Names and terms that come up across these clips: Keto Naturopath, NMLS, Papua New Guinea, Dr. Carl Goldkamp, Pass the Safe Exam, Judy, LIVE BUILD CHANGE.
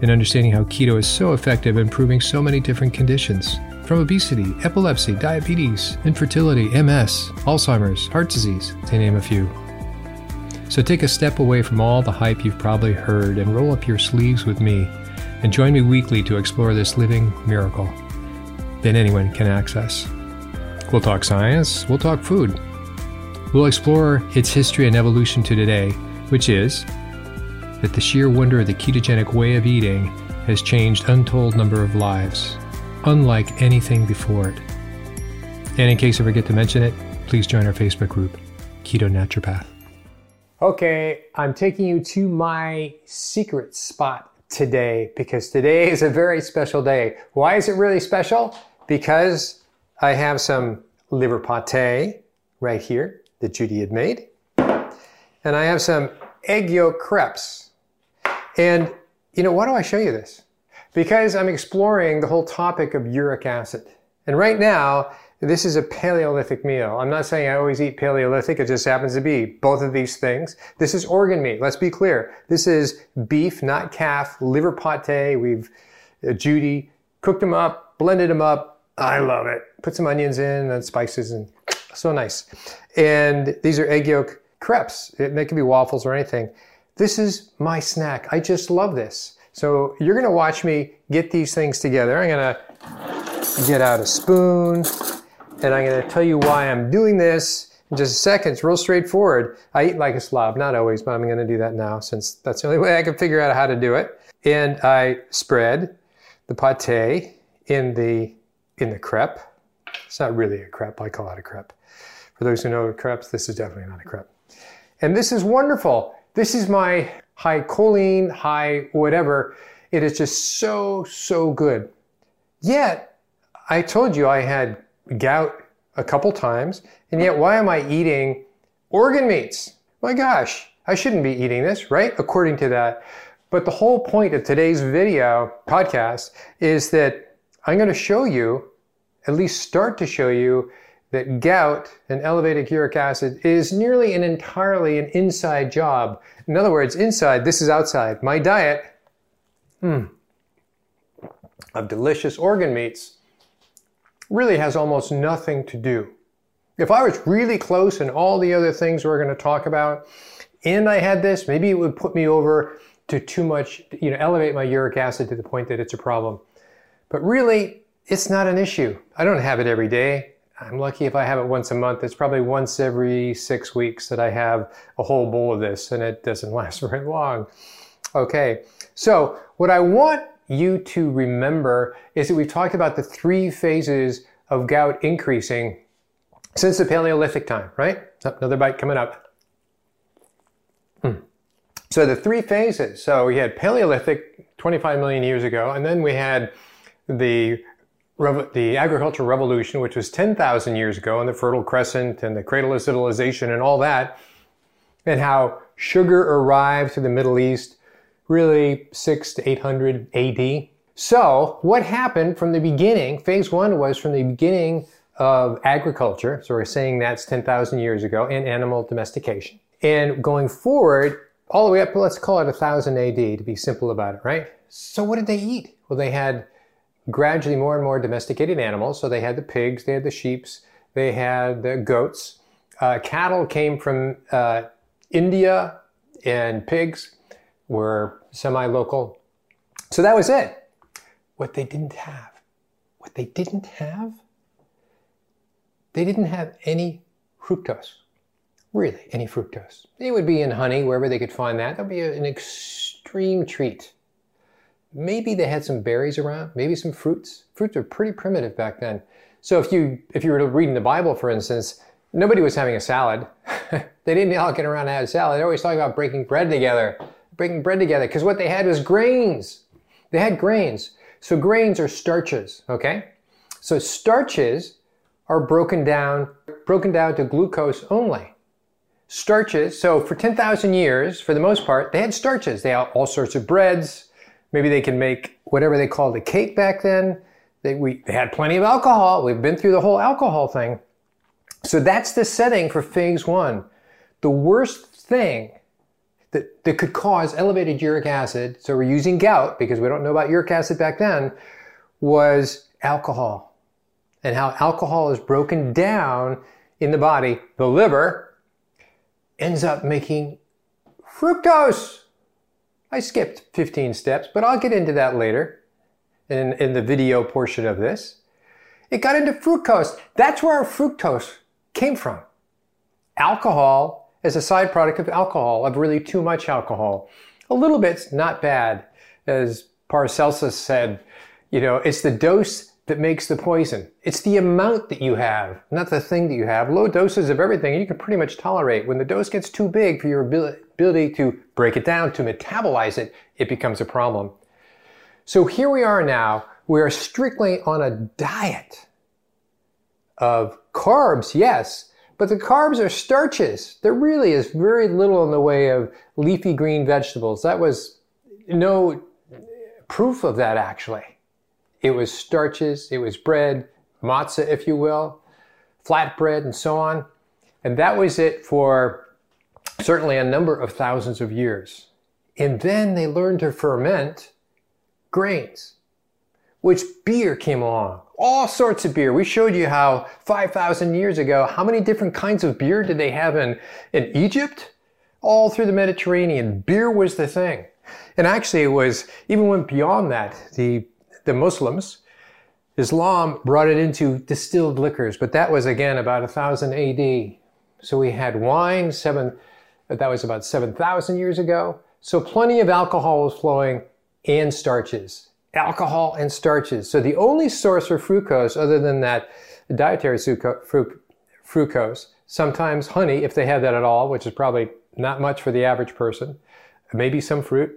in understanding how keto is so effective in improving so many different conditions, from obesity, epilepsy, diabetes, infertility, MS, Alzheimer's, heart disease, to name a few. So take a step away from all the hype you've probably heard and roll up your sleeves with me and join me weekly to explore this living miracle that anyone can access. We'll talk science, we'll talk food. We'll explore its history and evolution to today, which is that the sheer wonder of the ketogenic way of eating has changed untold number of lives, unlike anything before it. And in case I forget to mention it, please join our Facebook group, Keto Naturopath. Okay, I'm taking you to my secret spot today because today is a very special day. Why is it really special? Because I have some liver pate right here that Judy had made, and I have some egg yolk crepes. And you know, why do I show you this? Because I'm exploring the whole topic of uric acid. And right now, this is a Paleolithic meal. I'm not saying I always eat Paleolithic, it just happens to be both of these things. This is organ meat, let's be clear. This is beef, not calf, liver pate. Judy cooked them up, blended them up. I love it. Put some onions in and spices, and so nice. And these are egg yolk crepes. They can be waffles or anything. This is my snack. I just love this. So you're gonna watch me get these things together. I'm gonna get out a spoon. And I'm going to tell you why I'm doing this in just a second. It's real straightforward. I eat like a slob, not always, but I'm going to do that now since that's the only way I can figure out how to do it. And I spread the pate in the crepe. It's not really a crepe. I call it a crepe. For those who know crepes, this is definitely not a crepe. And this is wonderful. This is my high choline, high whatever. It is just so, so good. Yet, I told you I had gout a couple times, and yet why am I eating organ meats? My gosh, I shouldn't be eating this, right? According to that. But the whole point of today's video podcast is that I'm going to show you, at least start to show you, that gout and elevated uric acid is nearly and entirely an inside job. In other words, inside, this is outside. My diet of delicious organ meats really has almost nothing to do. If I was really close in all the other things we're going to talk about, and I had this, maybe it would put me over to too much, elevate my uric acid to the point that it's a problem. But really, it's not an issue. I don't have it every day. I'm lucky if I have it once a month. It's probably once every 6 weeks that I have a whole bowl of this, and it doesn't last very long. Okay, so what I want you to remember is that we've talked about the three phases of gout increasing since the Paleolithic time, right? Another bite coming up. So the three phases. So we had Paleolithic 25 million years ago, and then we had the agricultural revolution, which was 10,000 years ago, and the Fertile Crescent and the cradle of civilization and all that, and how sugar arrived to the Middle East really 600 to 800 AD. So what happened from the beginning? Phase one was from the beginning of agriculture. So we're saying that's 10,000 years ago, and animal domestication. And going forward, all the way up, let's call it 1000 AD to be simple about it, right? So what did they eat? Well, they had gradually more and more domesticated animals. So they had the pigs, they had the sheep, they had the goats. Cattle came from India, and pigs were semi-local. So that was it. What they didn't have, they didn't have any fructose. Really, any fructose. They would be in honey, wherever they could find that. That would be an extreme treat. Maybe they had some berries around, maybe some fruits. Fruits were pretty primitive back then. So if you were reading the Bible, for instance, nobody was having a salad. They didn't all get around to have a salad. They're always talking about breaking bread together. Because what they had was grains. They had grains. So grains are starches, okay? So starches are broken down to glucose only. Starches, so for 10,000 years, for the most part, they had starches. They had all sorts of breads. Maybe they can make whatever they called a cake back then. They had plenty of alcohol. We've been through the whole alcohol thing. So that's the setting for phase one. The worst thing that could cause elevated uric acid, so we're using gout because we don't know about uric acid back then, was alcohol. And how alcohol is broken down in the body, the liver, ends up making fructose. I skipped 15 steps, but I'll get into that later in the video portion of this. It got into fructose. That's where our fructose came from. Alcohol is a side product of alcohol, of really too much alcohol. A little bit's not bad. As Paracelsus said, you know, it's the dose that makes the poison. It's the amount that you have, not the thing that you have. Low doses of everything you can pretty much tolerate. When the dose gets too big for your ability to break it down, to metabolize it, it becomes a problem. So here we are now. We are strictly on a diet of carbs, yes, but the carbs are starches. There really is very little in the way of leafy green vegetables. That was no proof of that, actually. It was starches, it was bread, matzah, if you will, flatbread, and so on. And that was it for certainly a number of thousands of years. And then they learned to ferment grains, which beer came along. All sorts of beer. We showed you how 5,000 years ago, how many different kinds of beer did they have in Egypt? All through the Mediterranean. Beer was the thing. And actually it was, even went beyond that, the Muslims, Islam brought it into distilled liquors, but that was again about 1000 AD. So we had wine, that was about 7,000 years ago. So plenty of alcohol was flowing and starches. Alcohol and starches. So the only source for fructose, other than that dietary fructose, sometimes honey, if they had that at all, which is probably not much for the average person, maybe some fruit,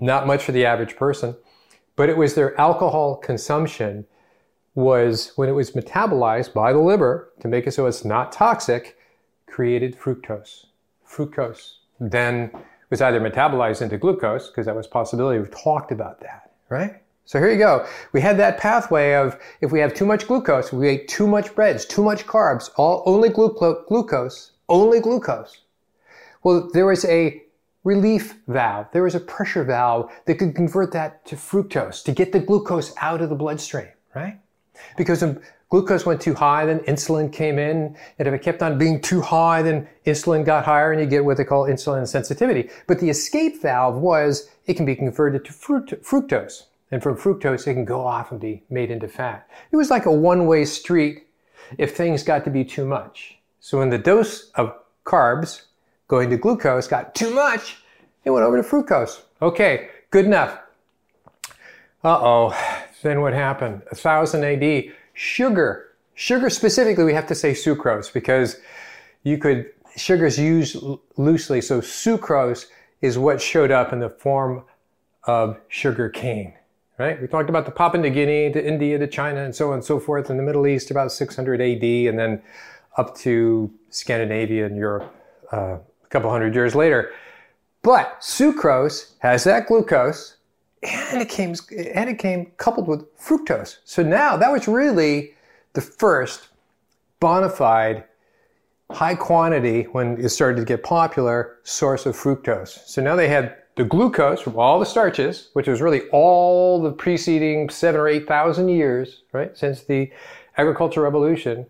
not much for the average person, but it was their alcohol consumption was, when it was metabolized by the liver to make it so it's not toxic, created fructose. Fructose then was either metabolized into glucose, because that was a possibility, we've talked about that, right? So here you go. We had that pathway of, if we have too much glucose, we ate too much breads, too much carbs, only glucose. Well, there was a relief valve. There was a pressure valve that could convert that to fructose, to get the glucose out of the bloodstream, right? Because when glucose went too high, then insulin came in, and if it kept on being too high, then insulin got higher, and you get what they call insulin sensitivity. But the escape valve was, it can be converted to fructose. And from fructose, it can go off and be made into fat. It was like a one-way street if things got to be too much. So when the dose of carbs going to glucose got too much, it went over to fructose. Okay, good enough. Uh-oh, then what happened? 1000 AD, sugar. Sugar specifically, we have to say sucrose because sugar's used loosely, so sucrose is what showed up in the form of sugar cane, right? We talked about the Papua New Guinea, to India, to China, and so on and so forth, in the Middle East, about 600 AD, and then up to Scandinavia and Europe a couple hundred years later. But sucrose has that glucose, and it came coupled with fructose. So now that was really the first bona fide high quantity, when it started to get popular, source of fructose. So now they had the glucose from all the starches, which was really all the preceding 7,000 or 8,000 years, right, since the agricultural revolution.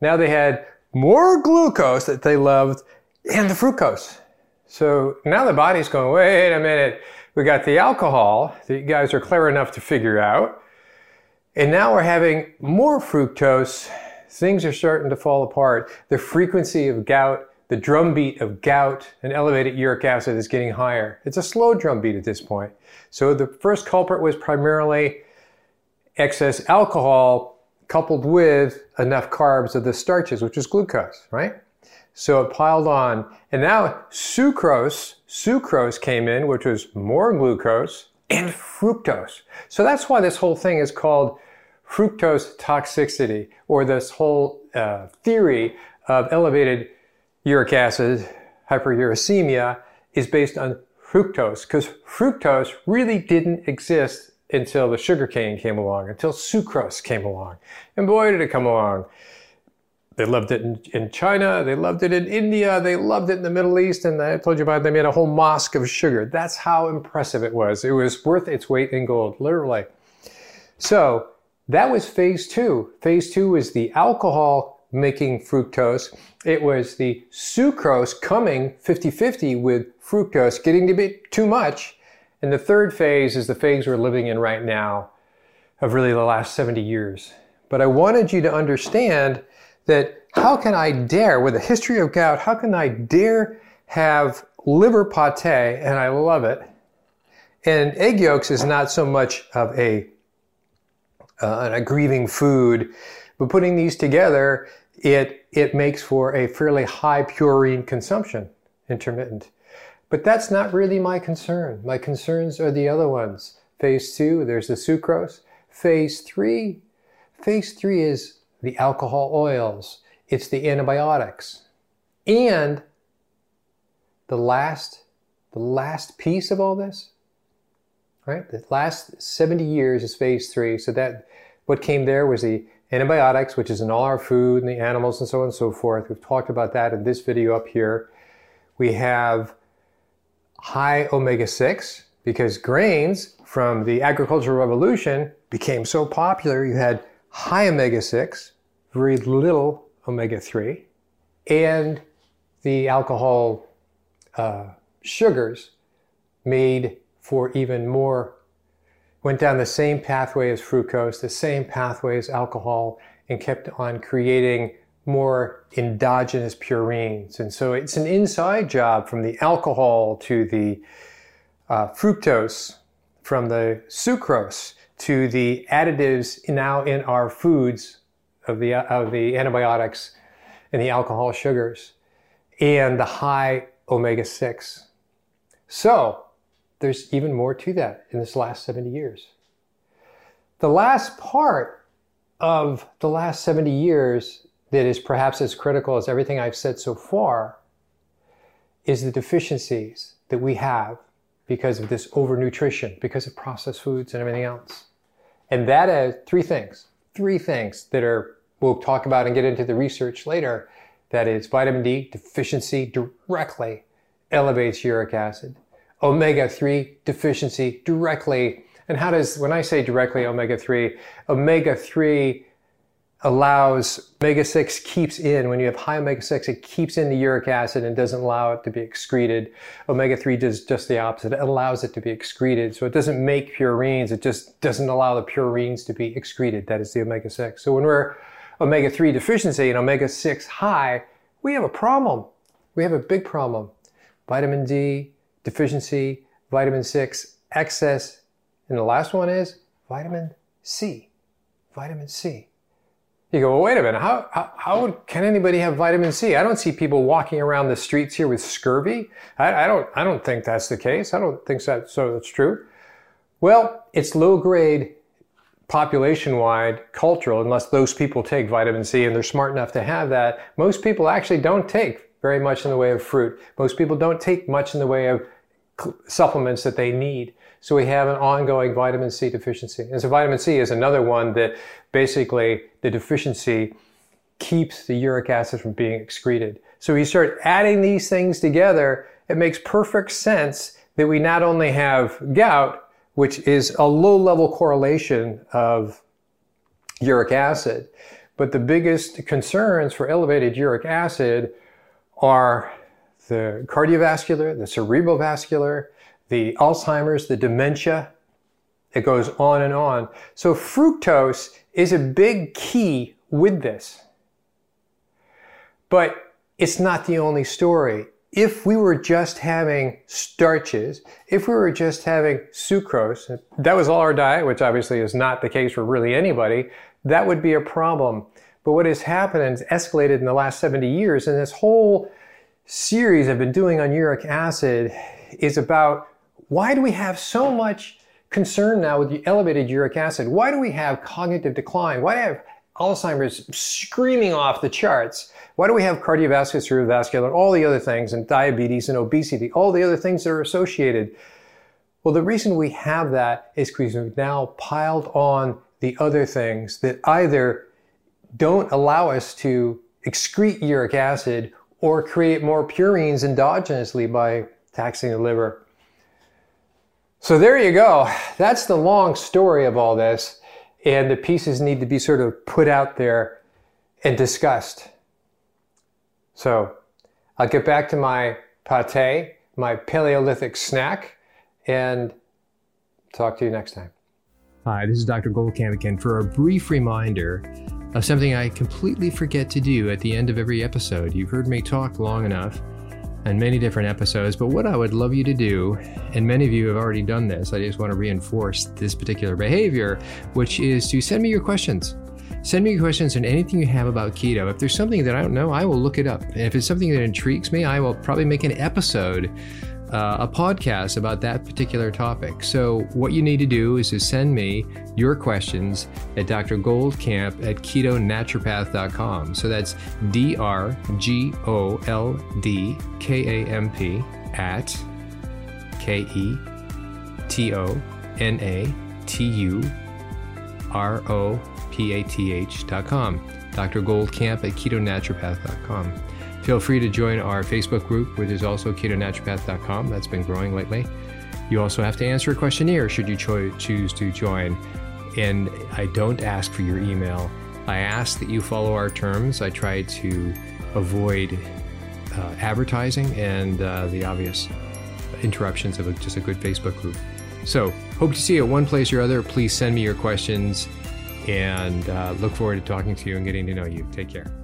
Now they had more glucose that they loved and the fructose. So now the body's going, wait a minute, we got the alcohol that you guys are clever enough to figure out, and now we're having more fructose. Things are starting to fall apart. The frequency of gout, the drumbeat of gout and elevated uric acid is getting higher. It's a slow drumbeat at this point. So the first culprit was primarily excess alcohol coupled with enough carbs of the starches, which is glucose, right? So it piled on. And now sucrose came in, which was more glucose, and fructose. So that's why this whole thing is called fructose toxicity, or this whole theory of elevated uric acid, hyperuricemia, is based on fructose, because fructose really didn't exist until the sugar cane came along, until sucrose came along. And boy, did it come along. They loved it in China, they loved it in India, they loved it in the Middle East, and I told you about it, they made a whole mosque of sugar. That's how impressive it was. It was worth its weight in gold, literally. So that was phase two. Phase two was the alcohol making fructose. It was the sucrose coming 50-50 with fructose, getting a bit too much. And the third phase is the phase we're living in right now of really the last 70 years. But I wanted you to understand that how can I dare, with a history of gout, how can I dare have liver pate, and I love it, and egg yolks is not so much of an aggrieving food, but putting these together, it makes for a fairly high purine consumption, intermittent. But that's not really my concern. My concerns are the other ones. Phase two, there's the sucrose. Phase three is the alcohol oils, it's the antibiotics. And the last piece of all this, right? The last 70 years is phase three. So that what came there was the antibiotics, which is in all our food and the animals and so on and so forth. We've talked about that in this video up here. We have high omega-6 because grains from the agricultural revolution became so popular. You had high omega-6, very little omega-3, and the alcohol sugars made for even more, went down the same pathway as fructose, the same pathway as alcohol, and kept on creating more endogenous purines. And so it's an inside job from the alcohol to the fructose, from the sucrose, to the additives now in our foods of the antibiotics and the alcohol sugars and the high omega-6. So there's even more to that in this last 70 years. The last part of the last 70 years that is perhaps as critical as everything I've said so far is the deficiencies that we have because of this overnutrition, because of processed foods and everything else. And that is three things that are, we'll talk about and get into the research later, that is vitamin D deficiency directly elevates uric acid. Omega-3 deficiency directly, and how does, when I say directly omega-3, omega-3 allows, omega-6 keeps in, when you have high omega-6, it keeps in the uric acid and doesn't allow it to be excreted. Omega-3 does just the opposite. It allows it to be excreted. So it doesn't make purines. It just doesn't allow the purines to be excreted. That is the omega-6. So when we're omega-3 deficiency and omega-6 high, we have a problem. We have a big problem. Vitamin D deficiency, vitamin 6 excess, and the last one is vitamin C. Vitamin C. You go, well, wait a minute, how can anybody have vitamin C? I don't see people walking around the streets here with scurvy. I don't think that's the case. I don't think that, so that's true. Well, it's low grade, population-wide, cultural, unless those people take vitamin C and they're smart enough to have that. Most people actually don't take very much in the way of fruit. Most people don't take much in the way of supplements that they need. So we have an ongoing vitamin C deficiency. And so vitamin C is another one that basically the deficiency keeps the uric acid from being excreted. So you start adding these things together, it makes perfect sense that we not only have gout, which is a low-level correlation of uric acid, but the biggest concerns for elevated uric acid are the cardiovascular, the cerebrovascular, the Alzheimer's, the dementia. It goes on and on. So fructose is a big key with this. But it's not the only story. If we were just having starches, if we were just having sucrose, that was all our diet, which obviously is not the case for really anybody, that would be a problem. But what has happened and escalated in the last 70 years, and this whole series I've been doing on uric acid is about why do we have so much concern now with the elevated uric acid. Why do we have cognitive decline? Why do we have Alzheimer's screaming off the charts? Why do we have cardiovascular, cerebrovascular, and all the other things, and diabetes and obesity, all the other things that are associated? Well, the reason we have that is because we've now piled on the other things that either don't allow us to excrete uric acid or create more purines endogenously by taxing the liver. So there you go. That's the long story of all this. And the pieces need to be sort of put out there and discussed. So I'll get back to my pate, my Paleolithic snack, and talk to you next time. Hi, this is Dr. Goldkamp again for a brief reminder of something I completely forget to do at the end of every episode. You've heard me talk long enough in many different episodes, but what I would love you to do, and many of you have already done this, I just want to reinforce this particular behavior, which is to send me your questions. Send me your questions and anything you have about keto. If there's something that I don't know, I will look it up. And if it's something that intrigues me, I will probably make an episode, a podcast about that particular topic. So what you need to do is to send me your questions at Dr. Goldkamp at ketonaturopath.com. So that's DRGOLDKAMP at KETONATUROPATH.com. Dr. Goldkamp at ketonaturopath.com. Feel free to join our Facebook group, which is also ketonaturopath.com. That's been growing lately. You also have to answer a questionnaire should you choose to join. And I don't ask for your email. I ask that you follow our terms. I try to avoid advertising and the obvious interruptions of just a good Facebook group. So hope to see you at one place or other. Please send me your questions and look forward to talking to you and getting to know you. Take care.